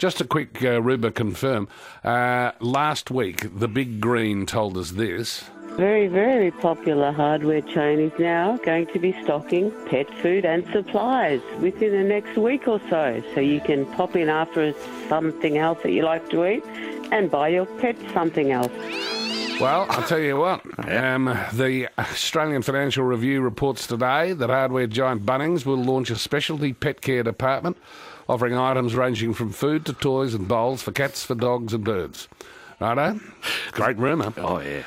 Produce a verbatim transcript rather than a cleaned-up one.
Just a quick uh, Ruba confirm. Uh, last week, the Big Green told us this. Very, very popular hardware chain is now going to be stocking pet food and supplies within the next week or so. So you can pop in after something else that you like to eat and buy your pet something else. Well, I'll tell you what, um, the Australian Financial Review reports today that hardware giant Bunnings will launch a specialty pet care department offering items ranging from food to toys and bowls for cats, for dogs and birds. Righto? Great rumour. Oh, yeah.